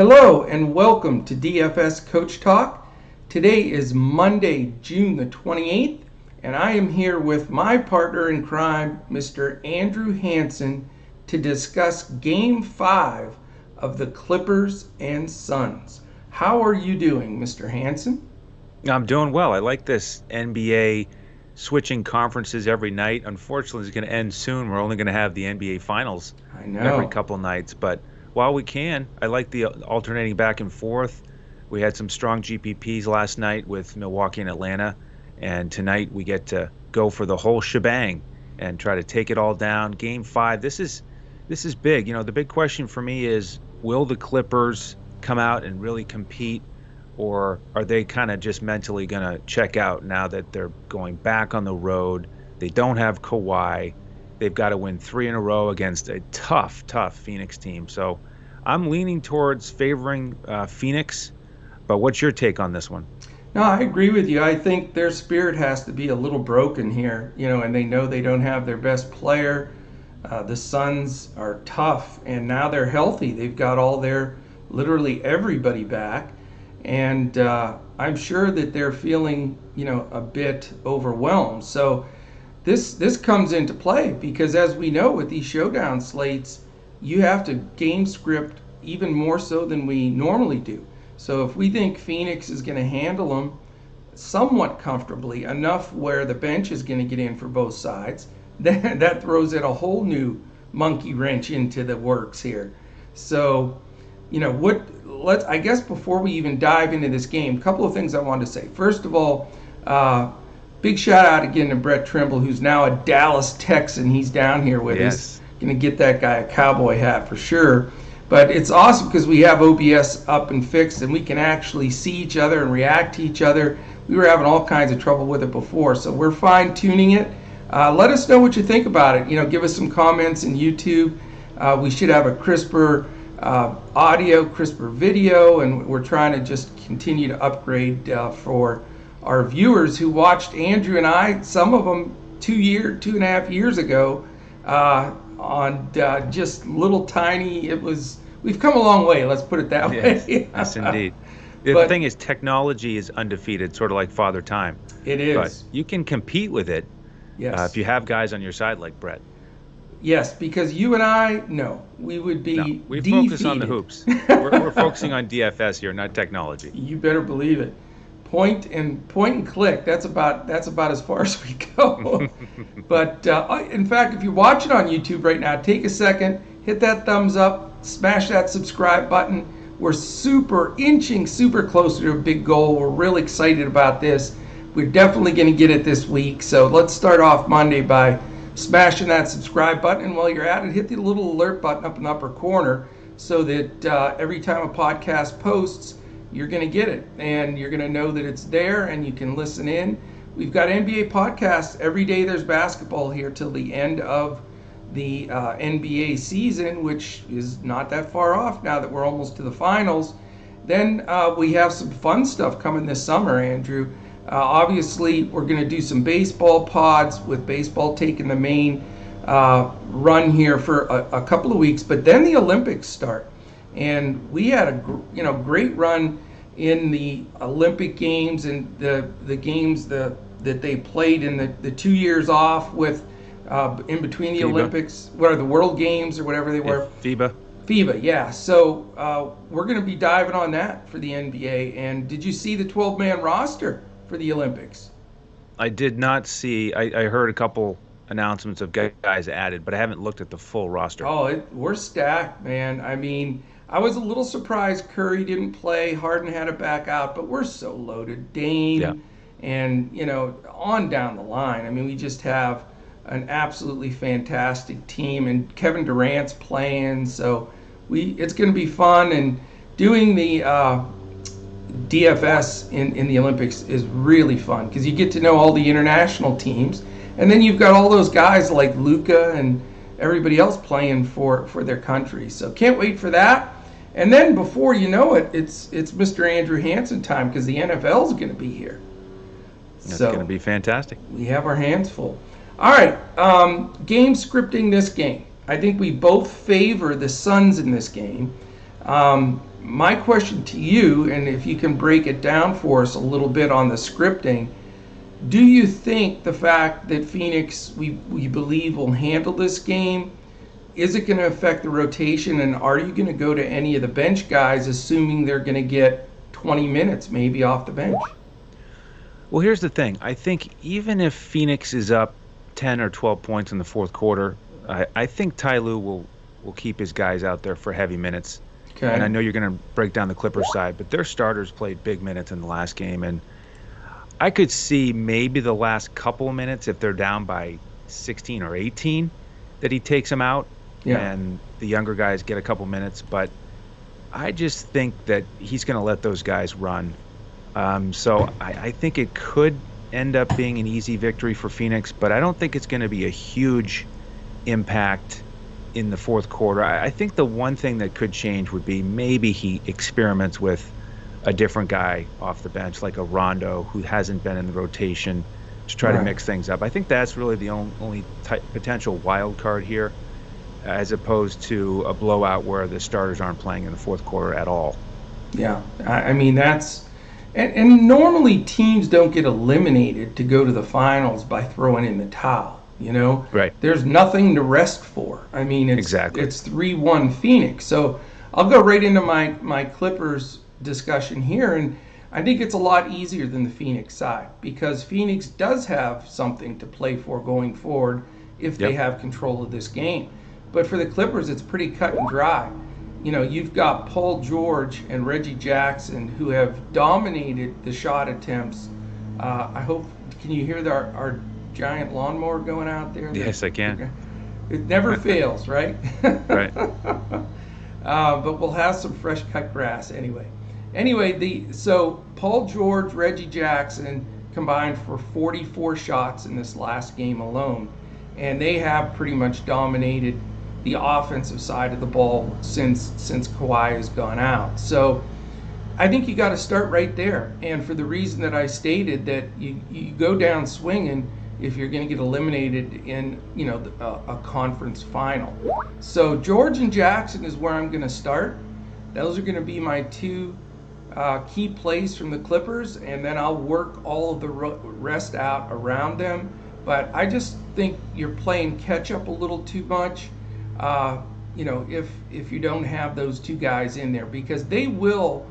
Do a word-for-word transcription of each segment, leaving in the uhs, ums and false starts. Hello and welcome to D F S Coach Talk. Today is Monday, June the twenty-eighth, and I am here with my partner in crime, Mister Andrew Hansen, to discuss Game five of the Clippers and Suns. How are you doing, Mister Hansen? I'm doing well. I like this N B A switching conferences every night. Unfortunately, it's going to end soon. We're only going to have the N B A Finals I know. every couple nights, but while we can, I like the alternating back and forth. We had some strong G P Ps last night with Milwaukee and Atlanta, and tonight we get to go for the whole shebang and try to take it all down. Game five, this is this is big. You know, the big question for me is, will the Clippers come out and really compete, or are they kind of just mentally going to check out now that they're going back on the road? They don't have Kawhi. They've got to win three in a row against a tough, tough Phoenix team. So I'm leaning towards favoring uh, Phoenix, but what's your take on this one? No, I agree with you. I think their spirit has to be a little broken here, you know, and they know they don't have their best player. Uh, the Suns are tough, and now they're healthy. They've got all their, literally everybody back, and uh, I'm sure that they're feeling, you know, a bit overwhelmed. So This this comes into play because, as we know, with these showdown slates, you have to game script even more so than we normally do. So if we think Phoenix is going to handle them somewhat comfortably, enough where the bench is going to get in for both sides, then that throws in a whole new monkey wrench into the works here. So, you know, what? Let's I guess before we even dive into this game, a couple of things I wanted to say. First of all, uh, big shout out again to Brett Trimble, who's now a Dallas Texan. He's down here with yes. us. Going to get that guy a cowboy hat for sure. But it's awesome because we have O B S up and fixed, and we can actually see each other and react to each other. We were having all kinds of trouble with it before, so we're fine-tuning it. Uh, let us know what you think about it. You know, give us some comments in YouTube. Uh, we should have a crisper uh, audio, crisper video, and we're trying to just continue to upgrade uh, for our viewers who watched Andrew and I, some of them two year, two and a half years ago, uh, on uh, just little tiny. It was we've come a long way. Let's put it that yes, way. Yes, indeed. The but, thing is, technology is undefeated, sort of like Father Time. It is. But you can compete with it, yes, uh, if you have guys on your side like Brett. Yes, because you and I, no, we would be no, we defeated. Focus on the hoops. we're, we're focusing on D F S here, not technology. You better believe it. Point and point and click. That's about that's about as far as we go. But uh, in fact, if you're watching on YouTube right now, take a second, hit that thumbs up, smash that subscribe button. We're super inching, super closer to a big goal. We're really excited about this. We're definitely going to get it this week. So let's start off Monday by smashing that subscribe button. And while you're at it, hit the little alert button up in the upper corner so that uh, every time a podcast posts, you're going to get it, and you're going to know that it's there, and you can listen in. We've got N B A podcasts. Every day there's basketball here till the end of the uh, N B A season, which is not that far off now that we're almost to the finals. Then uh, we have some fun stuff coming this summer, Andrew. Uh, obviously, we're going to do some baseball pods, with baseball taking the main uh, run here for a, a couple of weeks, but then the Olympics start. And we had a you know great run in the Olympic Games and the the games the that they played in the, the two years off with uh, in between the FIBA. Olympics, what are the World Games or whatever they were? Yeah, FIBA. FIBA, yeah. So uh, we're going to be diving on that for the N B A. And did you see the twelve-man roster for the Olympics? I did not see. I, I heard a couple announcements of guys added, but I haven't looked at the full roster. Oh, it, we're stacked, man. I mean, I was a little surprised Curry didn't play. Harden had to back out, but we're so loaded. Dame, yeah. and, you know, on down the line. I mean, we just have an absolutely fantastic team, and Kevin Durant's playing, so we it's going to be fun. And doing the uh, D F S in, in the Olympics is really fun because you get to know all the international teams, and then you've got all those guys like Luka and everybody else playing for, for their country. So can't wait for that. And then before you know it, it's it's Mister Andrew Hansen time because the N F L is going to be here. That's so going to be fantastic. We have our hands full. All right, um, game scripting this game. I think we both favor the Suns in this game. Um, my question to you, and if you can break it down for us a little bit on the scripting, do you think the fact that Phoenix, we, we believe, will handle this game, is it going to affect the rotation, and are you going to go to any of the bench guys, assuming they're going to get twenty minutes maybe off the bench? Well, here's the thing. I think even if Phoenix is up ten or twelve points in the fourth quarter, I, I think Ty Lue will, will keep his guys out there for heavy minutes. Okay. And I know you're going to break down the Clippers side, but their starters played big minutes in the last game, and I could see maybe the last couple of minutes, if they're down by sixteen or eighteen, that he takes them out. Yeah. And the younger guys get a couple minutes, but I just think that he's going to let those guys run. Um, so I, I think it could end up being an easy victory for Phoenix, but I don't think it's going to be a huge impact in the fourth quarter. I, I think the one thing that could change would be maybe he experiments with a different guy off the bench, like a Rondo who hasn't been in the rotation, to try right. to mix things up. I think that's really the only, only type, potential wild card here, as opposed to a blowout where the starters aren't playing in the fourth quarter at all. Yeah, I mean, that's and, – and normally teams don't get eliminated to go to the finals by throwing in the towel, you know? Right. There's nothing to rest for. I mean, it's, exactly. it's three one Phoenix. So I'll go right into my, my Clippers discussion here, and I think it's a lot easier than the Phoenix side because Phoenix does have something to play for going forward if yep. they have control of this game. But for the Clippers, it's pretty cut and dry. You know, you've got Paul George and Reggie Jackson who have dominated the shot attempts. Uh, I hope, can you hear the, our, our giant lawnmower going out there? Yes, I can. It never fails, right? Right. uh, but we'll have some fresh cut grass anyway. Anyway, the so Paul George, Reggie Jackson combined for forty-four shots in this last game alone. And they have pretty much dominated the offensive side of the ball since since Kawhi has gone out. So I think you got to start right there. And for the reason that I stated, that you, you go down swinging if you're going to get eliminated in, you know, a, a conference final. So George and Jackson is where I'm going to start. Those are going to be my two uh, key plays from the Clippers, and then I'll work all of the rest out around them. But I just think you're playing catch up a little too much, uh, you know, if if you don't have those two guys in there, because they will,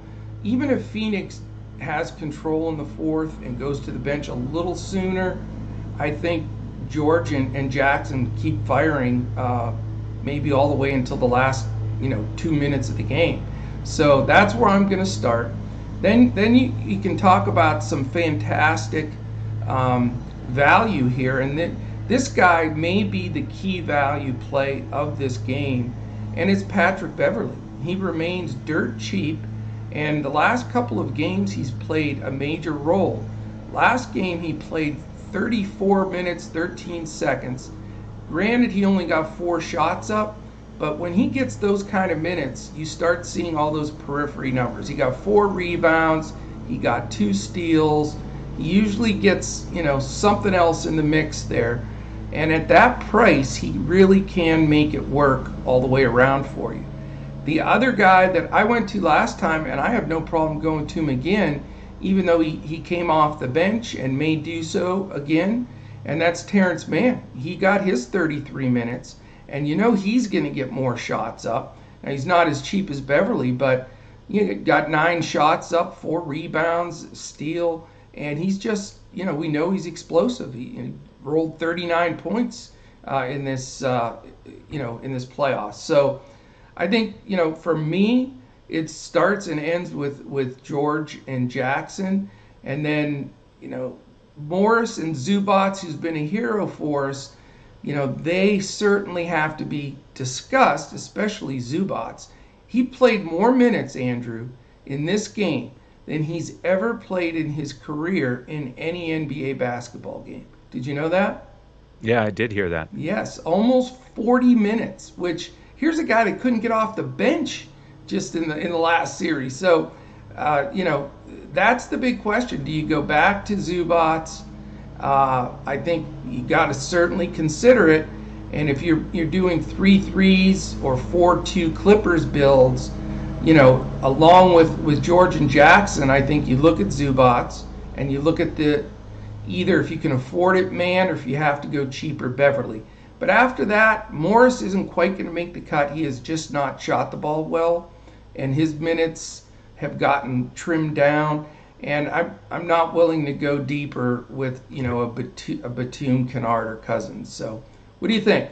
even if Phoenix has control in the fourth and goes to the bench a little sooner, I think George and, and Jackson keep firing uh, maybe all the way until the last, you know, two minutes of the game. So that's where I'm going to start. Then then you, you can talk about some fantastic um, value here, and then this guy may be the key value play of this game, and it's Patrick Beverley. He remains dirt cheap, and the last couple of games he's played a major role. Last game he played thirty-four minutes, thirteen seconds. Granted, he only got four shots up, but when he gets those kind of minutes, you start seeing all those periphery numbers. He got four rebounds, he got two steals, he usually gets, you know, something else in the mix there. And at that price, he really can make it work all the way around for you. The other guy that I went to last time, and I have no problem going to him again, even though he, he came off the bench and may do so again, and that's Terrence Mann. He got his thirty-three minutes, and you know he's going to get more shots up. Now, he's not as cheap as Beverley, but you got nine shots up, four rebounds, steal, and he's just, you know, we know he's explosive. He, he rolled thirty-nine points uh, in this, uh, you know, in this playoffs. So I think, you know, for me, it starts and ends with, with George and Jackson. And then, you know, Morris and Zubac, who's been a hero for us, you know, they certainly have to be discussed, especially Zubac. He played more minutes, Andrew, in this game than he's ever played in his career in any N B A basketball game. Did you know that? Yeah, I did hear that. Yes, almost forty minutes, which here's a guy that couldn't get off the bench just in the in the last series. So, uh, you know, that's the big question. Do you go back to Zubac? Uh, I think you got to certainly consider it. And if you're you're doing three threes or four two Clippers builds, you know, along with, with George and Jackson, I think you look at Zubac and you look at the either if you can afford it, man, or if you have to go cheaper, Beverley. But after that, Morris isn't quite going to make the cut. He has just not shot the ball well, and his minutes have gotten trimmed down. And I'm I'm not willing to go deeper with, you know, a Batum, a Batum, Kennard, or Cousins. So, what do you think?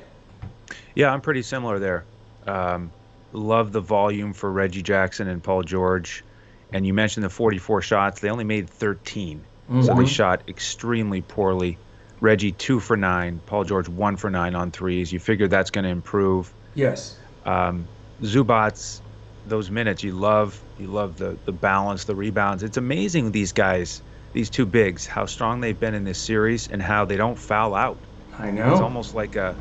Yeah, I'm pretty similar there. Um, love the volume for Reggie Jackson and Paul George. And you mentioned the forty-four shots. They only made thirteen. Mm-hmm. So they shot extremely poorly. Reggie, two for nine. Paul George, one for nine on threes. You figure that's going to improve. Yes. Um, Zubac, those minutes you love. You love the, the balance, the rebounds. It's amazing these guys, these two bigs, how strong they've been in this series and how they don't foul out. I know. It's almost like a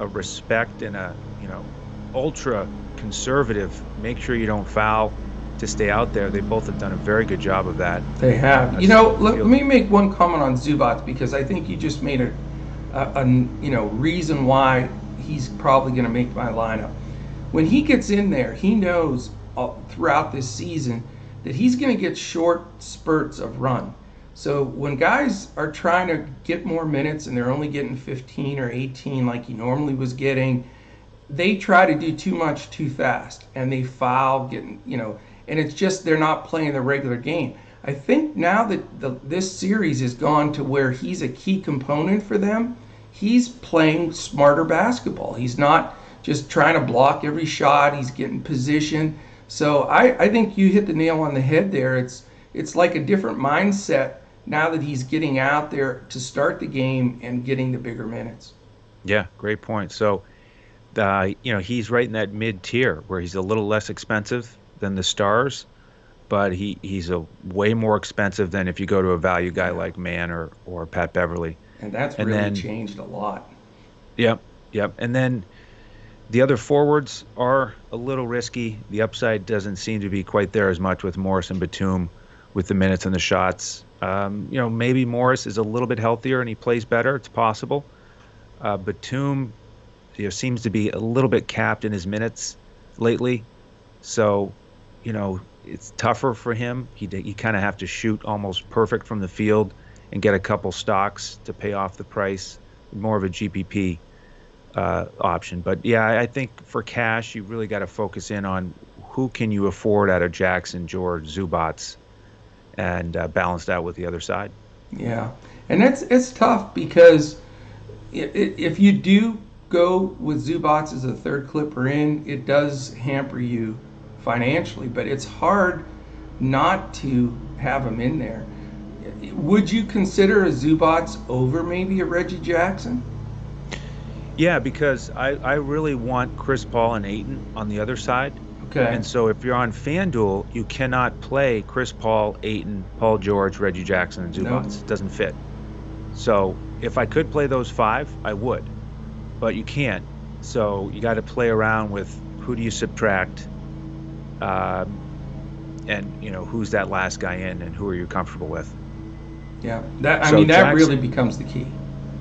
a respect and a, you know, ultra conservative, make sure you don't foul to stay out there. They both have done a very good job of that. They have. That's, you know, let, let me make one comment on Zubac, because I think you just made a, a, a you know, reason why he's probably going to make my lineup. When he gets in there, he knows throughout this season that he's going to get short spurts of run. So when guys are trying to get more minutes and they're only getting fifteen or eighteen like he normally was getting, they try to do too much too fast and they foul, getting, you know, and it's just they're not playing the regular game. I think now that the, this series has gone to where he's a key component for them, he's playing smarter basketball. He's not just trying to block every shot. He's getting position. So I, I think you hit the nail on the head there. It's it's like a different mindset now that he's getting out there to start the game and getting the bigger minutes. Yeah, great point. So, uh, you know, he's right in that mid-tier where he's a little less expensive than the stars, but he, he's a way more expensive than if you go to a value guy like Mann or, or Pat Beverley. And that's and really then, changed a lot. Yep, yep. And then the other forwards are a little risky. The upside doesn't seem to be quite there as much with Morris and Batum with the minutes and the shots. Um, you know, maybe Morris is a little bit healthier and he plays better. It's possible. Uh, Batum, you know, seems to be a little bit capped in his minutes lately. So, you know, it's tougher for him. He, he kind of have to shoot almost perfect from the field and get a couple stocks to pay off the price. More of a G P P Uh, option. But yeah, I think for cash, you really got to focus in on who can you afford out of Jackson, George, Zubac, and uh, balance that with the other side. Yeah, and it's it's tough because if you do go with Zubac as a third clipper in, it does hamper you financially. But it's hard not to have him in there. Would you consider a Zubac over maybe a Reggie Jackson? Yeah, because I, I really want Chris Paul and Ayton on the other side. Okay. And so if you're on FanDuel, you cannot play Chris Paul, Ayton, Paul George, Reggie Jackson, and Zubac. No. It doesn't fit. So if I could play those five, I would. But you can't. So you got to play around with who do you subtract, um, and you know who's that last guy in, and who are you comfortable with. Yeah, that I so mean that Jackson, really becomes the key.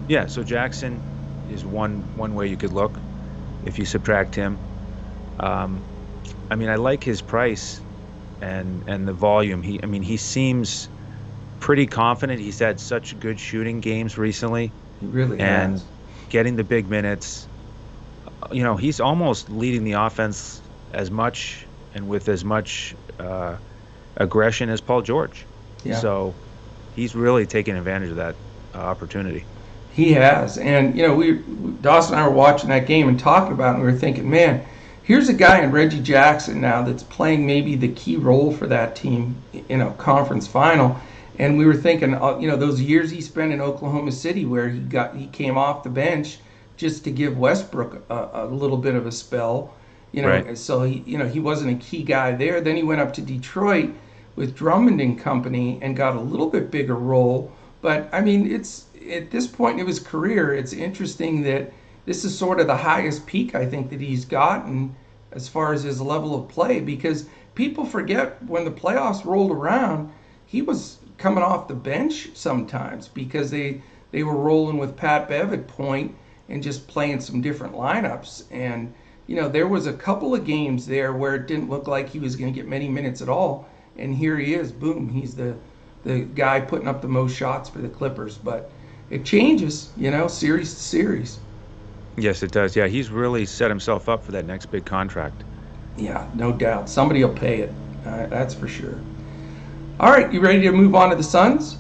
Yeah, so Jackson is one one way you could look if you subtract him. Um, I mean, I like his price and and the volume. He, I mean, he seems pretty confident. He's had such good shooting games recently. He really and has. Getting the big minutes. You know, he's almost leading the offense as much and with as much uh, aggression as Paul George. Yeah. So he's really taking advantage of that uh, opportunity. He has, and you know, we Dawson and I were watching that game and talking about it, and we were thinking, man, here's a guy in Reggie Jackson now that's playing maybe the key role for that team in a conference final, and we were thinking, you know, those years he spent in Oklahoma City where he got he came off the bench just to give Westbrook a, a little bit of a spell, you know, right. So he, you know, he wasn't a key guy there. Then he went up to Detroit with Drummond and company and got a little bit bigger role, but I mean, it's. At this point in his career, it's interesting that this is sort of the highest peak I think that he's gotten as far as his level of play, because people forget when the playoffs rolled around, he was coming off the bench sometimes because they they were rolling with Pat Bev at point and just playing some different lineups, and you know, there was a couple of games there where it didn't look like he was going to get many minutes at all. And here he is, boom, he's the, the guy putting up the most shots for the Clippers. But it changes, you know, series to series. Yes, it does. Yeah, he's really set himself up for that next big contract. Yeah, no doubt. Somebody will pay it. Uh, that's for sure. All right, you ready to move on to the Suns?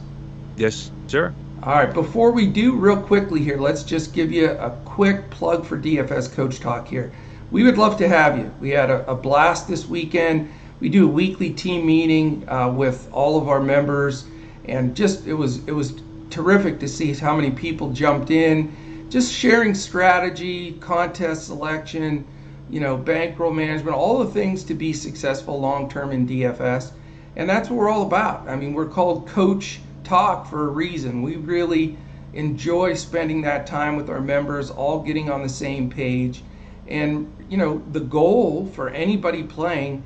Yes, sir. All right, before we do, real quickly here, let's just give you a quick plug for D F S Coach Talk here. We would love to have you. We had a, a blast this weekend. We do a weekly team meeting uh, with all of our members, and just it was it was terrific to see how many people jumped in, just sharing strategy, contest selection, you know, bankroll management, all the things to be successful long-term in D F S. And that's what we're all about. I mean, we're called Coach Talk for a reason. We really enjoy spending that time with our members, all getting on the same page. And, you know, the goal for anybody playing,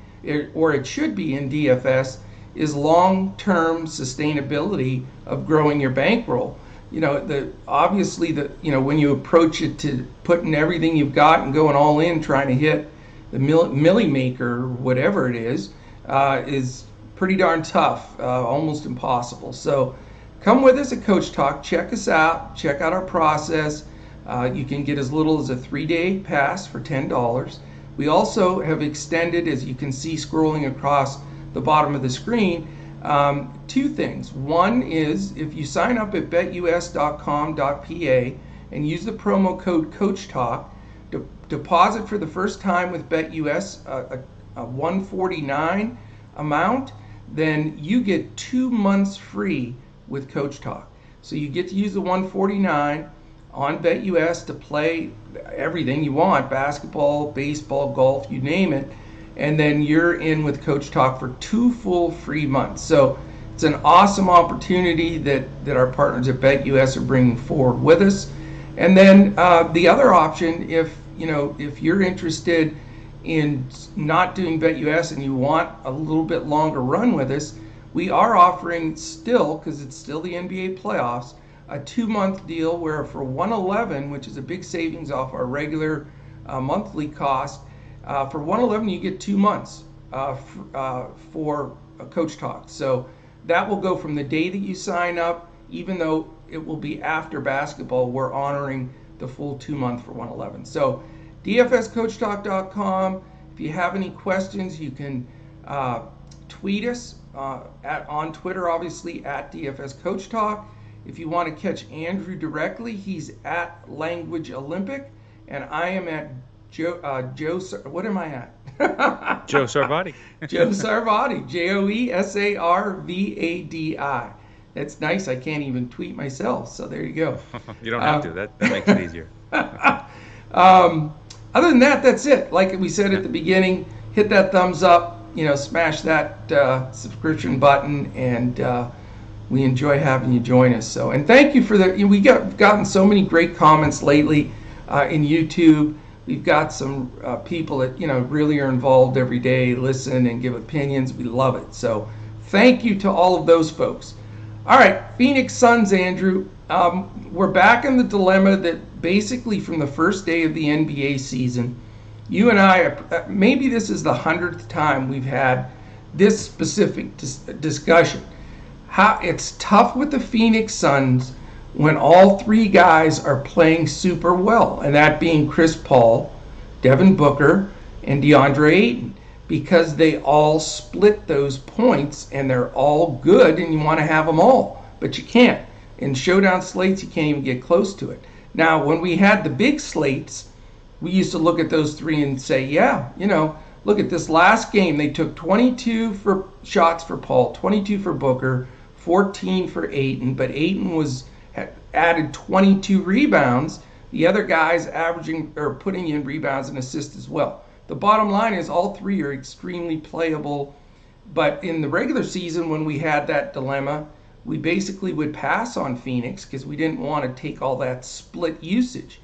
or it should be in D F S, is long-term sustainability of growing your bankroll. You know, the, obviously, the you know, when you approach it to putting everything you've got and going all in, trying to hit the mill, milli maker, whatever it is, uh, is pretty darn tough, uh, almost impossible. So come with us at Coach Talk. Check us out. Check out our process. Uh, you can get as little as a three-day pass for ten dollars. We also have extended, as you can see scrolling across the bottom of the screen, Um, two things. One is if you sign up at bet U S dot com dot p a and use the promo code CoachTalk, de- deposit for the first time with BetUS a, a, a one hundred forty-nine dollars amount, then you get two months free with Coach Talk. So you get to use the one hundred forty-nine dollars on BetUS to play everything you want, basketball, baseball, golf, you name it. And then you're in with Coach Talk for two full free months. So it's an awesome opportunity that, that our partners at BetUS are bringing forward with us. And then uh, the other option, if you know, if you're interested in not doing BetUS and you want a little bit longer run with us, we are offering still, because it's still the N B A playoffs, a two-month deal where for one hundred eleven dollars, which is a big savings off our regular uh, monthly cost, Uh, for one hundred eleven dollars, you get two months uh, f- uh, for a Coach Talk. So that will go from the day that you sign up, even though it will be after basketball. We're honoring the full two month for one hundred eleven dollars. So D F S coach talk dot com. If you have any questions, you can uh, tweet us uh, at on Twitter, obviously, at D F S Coach Talk. If you want to catch Andrew directly, he's at Language Olympic, and I am at Joe, uh, Joe, what am I at? Joe Sarvadi. Joe Sarvadi, J O E S A R V A D I. That's nice. I can't even tweet myself, so there you go. You don't have uh, to. That, that makes it easier. um, other than that, that's it. Like we said at the beginning, hit that thumbs up, you know, smash that uh, subscription button, and uh, we enjoy having you join us. So, and thank you for the, you know, we got gotten so many great comments lately uh, in YouTube. We've got some uh, people that, you know, really are involved every day, listen and give opinions. We love it. So thank you to all of those folks. All right, Phoenix Suns, Andrew. Um, we're back in the dilemma that basically from the first day of the N B A season, you and I, are, maybe this is the hundredth time we've had this specific dis- discussion. How it's tough with the Phoenix Suns when all three guys are playing super well, and that being Chris Paul, Devin Booker, and DeAndre Ayton, because they all split those points and they're all good and you want to have them all, but you can't. In showdown slates, you can't even get close to it. Now, when we had the big slates, we used to look at those three and say, yeah, you know, look at this last game. They took twenty-two for shots for Paul, twenty-two for Booker, fourteen for Ayton, but Ayton was added twenty-two rebounds, the other guys averaging or putting in rebounds and assists as well. The bottom line is all three are extremely playable, but in the regular season when we had that dilemma, we basically would pass on Phoenix because we didn't want to take all that split usage.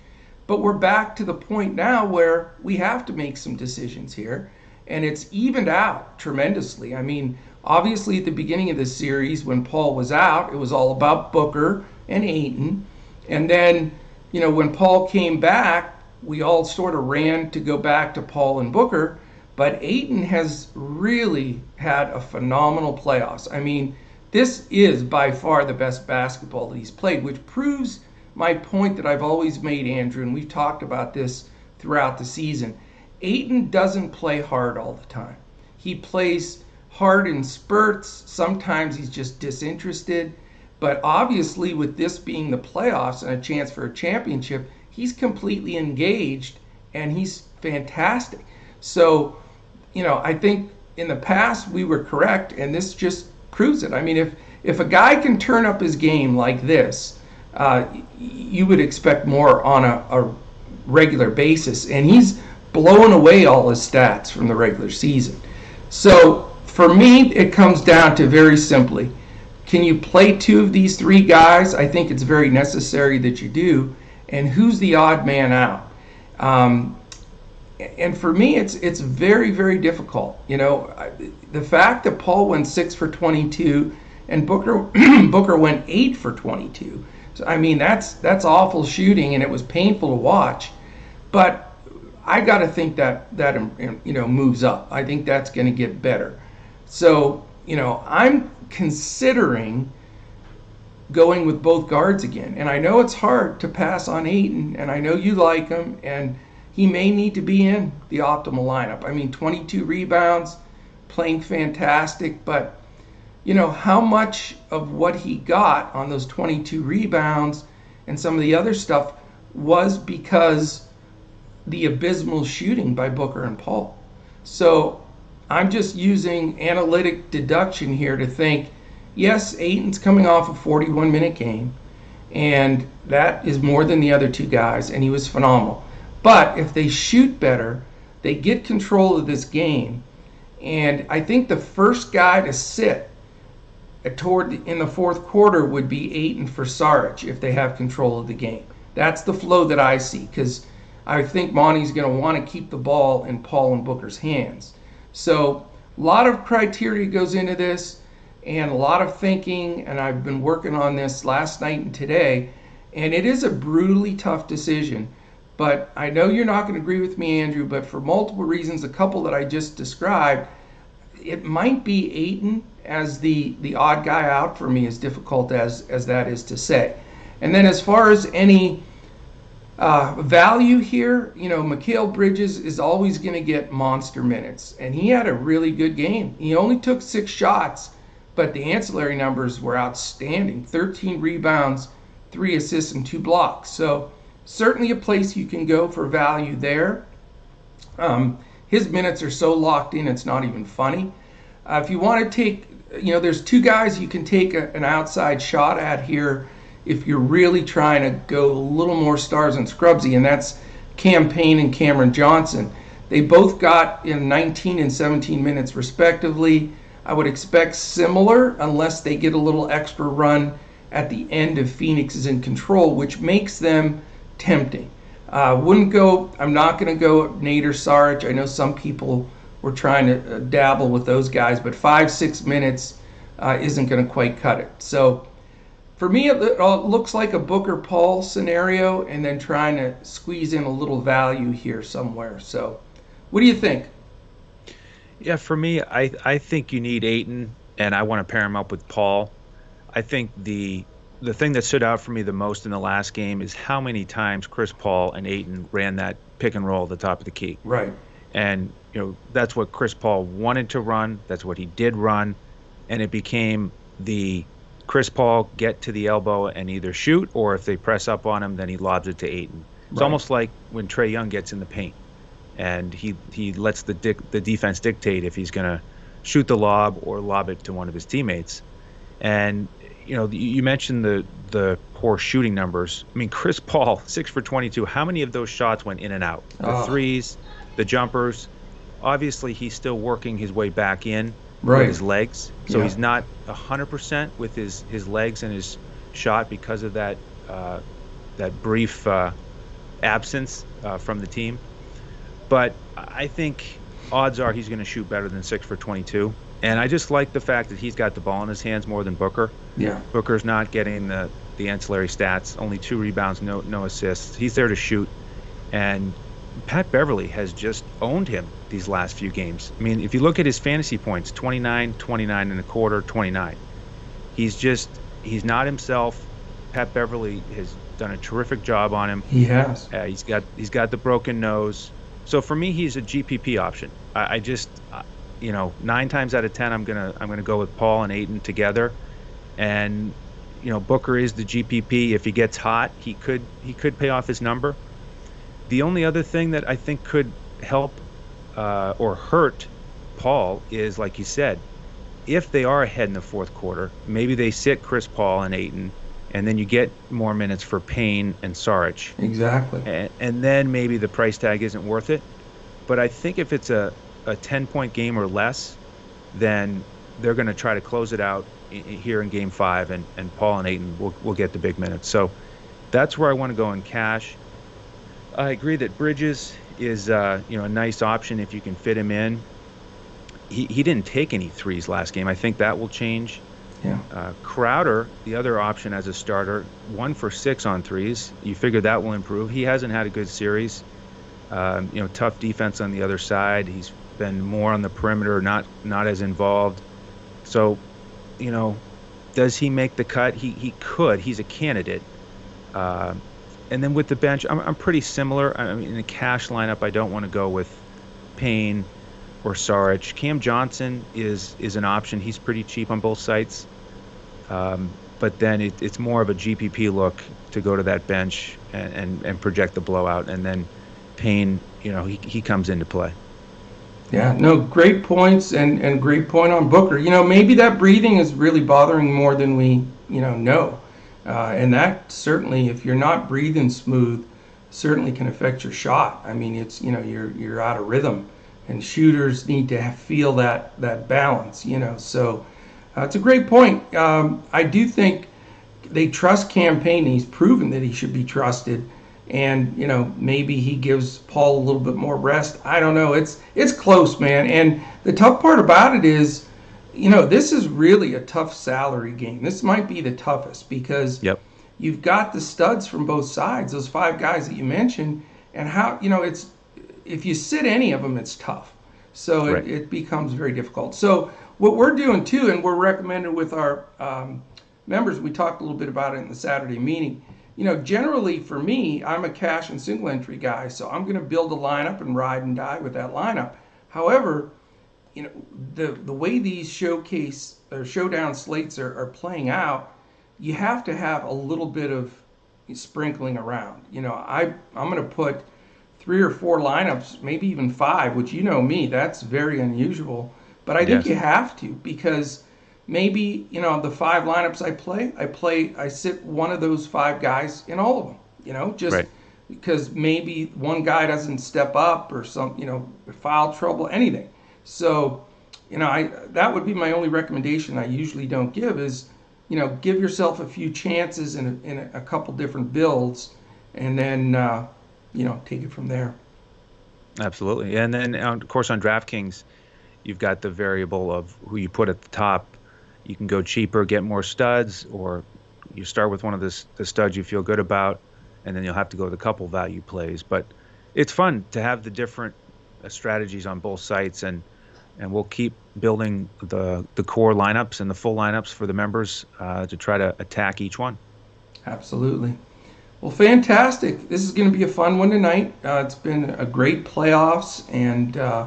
But we're back to the point now where we have to make some decisions here, and it's evened out tremendously. I mean, obviously at the beginning of this series when Paul was out, it was all about Booker and Ayton, and then, you know, when Paul came back, we all sort of ran to go back to Paul and Booker, but Ayton has really had a phenomenal playoffs. I mean, this is by far the best basketball that he's played, which proves my point that I've always made, Andrew, and we've talked about this throughout the season. Ayton doesn't play hard all the time. He plays hard in spurts. Sometimes he's just disinterested. But obviously, with this being the playoffs and a chance for a championship, he's completely engaged, and he's fantastic. So, you know, I think in the past we were correct, and this just proves it. I mean, if, if a guy can turn up his game like this, uh, you would expect more on a, a regular basis. And he's blown away all his stats from the regular season. So for me, it comes down to very simply, can you play two of these three guys? I think it's very necessary that you do. And who's the odd man out? Um, and for me, it's it's very, very difficult. You know, I, the fact that Paul went six for twenty-two and Booker Booker went eight for twenty-two. So, I mean, that's that's awful shooting, and it was painful to watch. But I got to think that that, you know, moves up. I think that's going to get better. So, you know, I'm considering going with both guards again. And I know it's hard to pass on Ayton, and I know you like him, and he may need to be in the optimal lineup. I mean, twenty-two rebounds, playing fantastic, but, you know, how much of what he got on those twenty-two rebounds and some of the other stuff was because the abysmal shooting by Booker and Paul. So I'm just using analytic deduction here to think, yes, Ayton's coming off a forty-one minute game, and that is more than the other two guys, and he was phenomenal. But if they shoot better, they get control of this game, and I think the first guy to sit toward the, in the fourth quarter would be Ayton for Saric if they have control of the game. That's the flow that I see, because I think Monty's going to want to keep the ball in Paul and Booker's hands. So a lot of criteria goes into this and a lot of thinking, and I've been working on this last night and today, and it is a brutally tough decision. But I know you're not going to agree with me, Andrew, but for multiple reasons, a couple that I just described, it might be Ayton as the, the odd guy out for me, as difficult as, as that is to say. And then as far as any Uh, value here, you know, Mikael Bridges is always going to get monster minutes, and he had a really good game. He only took six shots, but the ancillary numbers were outstanding. thirteen rebounds, three assists, and two blocks. So certainly a place you can go for value there. Um, his minutes are so locked in, it's not even funny. Uh, if you want to take, you know, there's two guys you can take a, an outside shot at here if you're really trying to go a little more stars and scrubsy, and that's Cam Payne and Cameron Johnson. They both got in nineteen and seventeen minutes respectively. I would expect similar unless they get a little extra run at the end if Phoenix is in control, which makes them tempting. Uh, wouldn't go, I'm not going to go Nader Saric. I know some people were trying to dabble with those guys, but five, six minutes uh, isn't going to quite cut it. So, for me, it looks like a Booker-Paul scenario, and then trying to squeeze in a little value here somewhere. So what do you think? Yeah, for me, I, I think you need Ayton, and I want to pair him up with Paul. I think the the thing that stood out for me the most in the last game is how many times Chris Paul and Ayton ran that pick and roll at the top of the key. Right. And, you know, that's what Chris Paul wanted to run. That's what he did run, and it became the – Chris Paul get to the elbow and either shoot, or if they press up on him, then he lobs it to Ayton. It's right. Almost like when Trae Young gets in the paint and he, he lets the dic- the defense dictate if he's going to shoot the lob or lob it to one of his teammates. And, you know, you mentioned the, the poor shooting numbers. I mean, Chris Paul, six for twenty-two, how many of those shots went in and out? The oh. threes, the jumpers. Obviously, he's still working his way back in. Right. With his legs, so yeah. He's not one hundred percent with his, his legs and his shot because of that uh, that brief uh, absence uh, from the team. But I think odds are he's going to shoot better than six for twenty-two. And I just like the fact that he's got the ball in his hands more than Booker. Yeah, Booker's not getting the, the ancillary stats, only two rebounds, no no assists. He's there to shoot. And Pat Beverley has just owned him these last few games. I mean, if you look at his fantasy points, twenty-nine, twenty-nine and a quarter, twenty-nine. He's just, he's not himself. Pat Beverley has done a terrific job on him. He has. Uh, he's got, he's got the broken nose. So for me, he's a G P P option. I, I just, uh, you know, nine times out of ten, I'm gonna, I'm gonna go with Paul and Ayton together, and you know, Booker is the G P P. If he gets hot, he could, he could pay off his number. The only other thing that I think could help uh, or hurt Paul is, like you said, if they are ahead in the fourth quarter, maybe they sit Chris Paul and Ayton, and then you get more minutes for Payne and Saric. Exactly. And, and then maybe the price tag isn't worth it. But I think if it's a, a ten-point game or less, then they're going to try to close it out in, in, here in Game five, and, and Paul and Ayton will, will get the big minutes. So that's where I want to go in cash. I agree that Bridges is uh, you know, a nice option if you can fit him in. He he didn't take any threes last game. I think that will change. Yeah. Uh, Crowder, the other option as a starter, one for six on threes. You figure that will improve. He hasn't had a good series. Um, you know, tough defense on the other side. He's been more on the perimeter, not not as involved. So, you know, does he make the cut? He he could. He's a candidate. Uh, And then with the bench, I'm I'm pretty similar. I mean, in the cash lineup, I don't want to go with Payne or Saric. Cam Johnson is is an option. He's pretty cheap on both sites. Um, but then it, it's more of a G P P look to go to that bench and, and, and project the blowout. And then Payne, you know, he he comes into play. Yeah, no, great points and, and great point on Booker. You know, maybe that breathing is really bothering more than we, you know, know. Uh, and that certainly, if you're not breathing smooth, certainly can affect your shot. I mean, it's, you know, you're you're out of rhythm, and shooters need to have, feel that that balance, you know. So uh, it's a great point. Um, I do think they trust Cam Payne. He's proven that he should be trusted, and you know, maybe he gives Paul a little bit more rest. I don't know. It's it's close, man. And the tough part about it is, you know, this is really a tough salary game. This might be the toughest because yep. you've got the studs from both sides, those five guys that you mentioned, and how, you know, it's, if you sit any of them, it's tough. So right. it, it becomes very difficult. So what we're doing too, and we're recommended with our um, members, we talked a little bit about it in the Saturday meeting. You know, generally for me, I'm a cash and single entry guy, so I'm going to build a lineup and ride and die with that lineup. However, you know, the the way these showcase or showdown slates are, are playing out, you have to have a little bit of sprinkling around. You know, I I'm going to put three or four lineups, maybe even five, which, you know me, that's very unusual. But I yes. think you have to, because maybe, you know, the five lineups I play, I play, I sit one of those five guys in all of them. You know, just right. because maybe one guy doesn't step up or some, you know, foul trouble, anything. So, you know, I that would be my only recommendation. I usually don't give is, you know, give yourself a few chances in a, in a couple different builds, and then, uh, you know, take it from there. Absolutely. And then, of course, on DraftKings, you've got the variable of who you put at the top. You can go cheaper, get more studs, or you start with one of the, the studs you feel good about, and then you'll have to go with a couple value plays. But it's fun to have the different strategies on both sites, and and we'll keep building the the core lineups and the full lineups for the members uh, to try to attack each one. Absolutely. Well, fantastic. This is going to be a fun one tonight. Uh, it's been a great playoffs, and uh,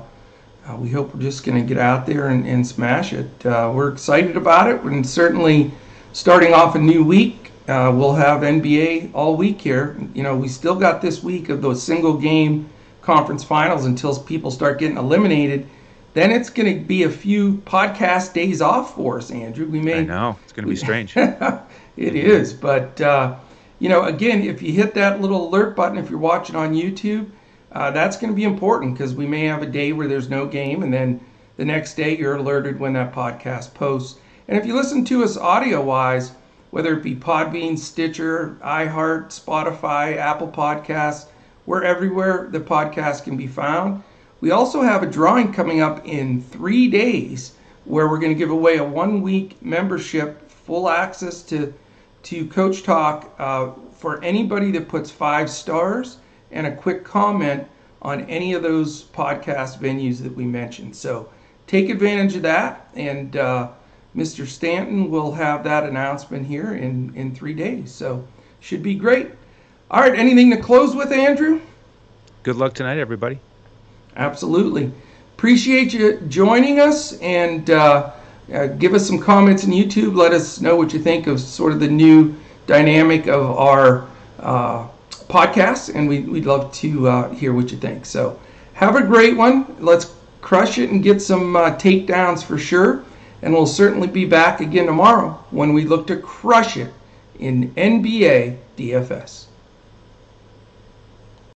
uh, we hope we're just going to get out there and, and smash it. Uh, we're excited about it, and certainly starting off a new week, uh, we'll have N B A all week here. You know, we still got this week of those single game conference finals until people start getting eliminated. Then it's going to be a few podcast days off for us, Andrew. We may. I know. It's going to be strange. It is. But, uh, you know, again, if you hit that little alert button, if you're watching on YouTube, uh, that's going to be important, because we may have a day where there's no game, and then the next day you're alerted when that podcast posts. And if you listen to us audio-wise, whether it be Podbean, Stitcher, iHeart, Spotify, Apple Podcasts, we're everywhere the podcast can be found. We also have a drawing coming up in three days where we're going to give away a one-week membership, full access to, to Coach Talk uh, for anybody that puts five stars and a quick comment on any of those podcast venues that we mentioned. So take advantage of that, and uh, Mister Stanton will have that announcement here in, in three days. So should be great. All right, anything to close with, Andrew? Good luck tonight, everybody. Absolutely. Appreciate you joining us, and uh, uh, give us some comments on YouTube. Let us know what you think of sort of the new dynamic of our uh, podcast, and we, we'd love to uh, hear what you think. So have a great one. Let's crush it and get some uh, takedowns for sure, and we'll certainly be back again tomorrow when we look to crush it in N B A D F S.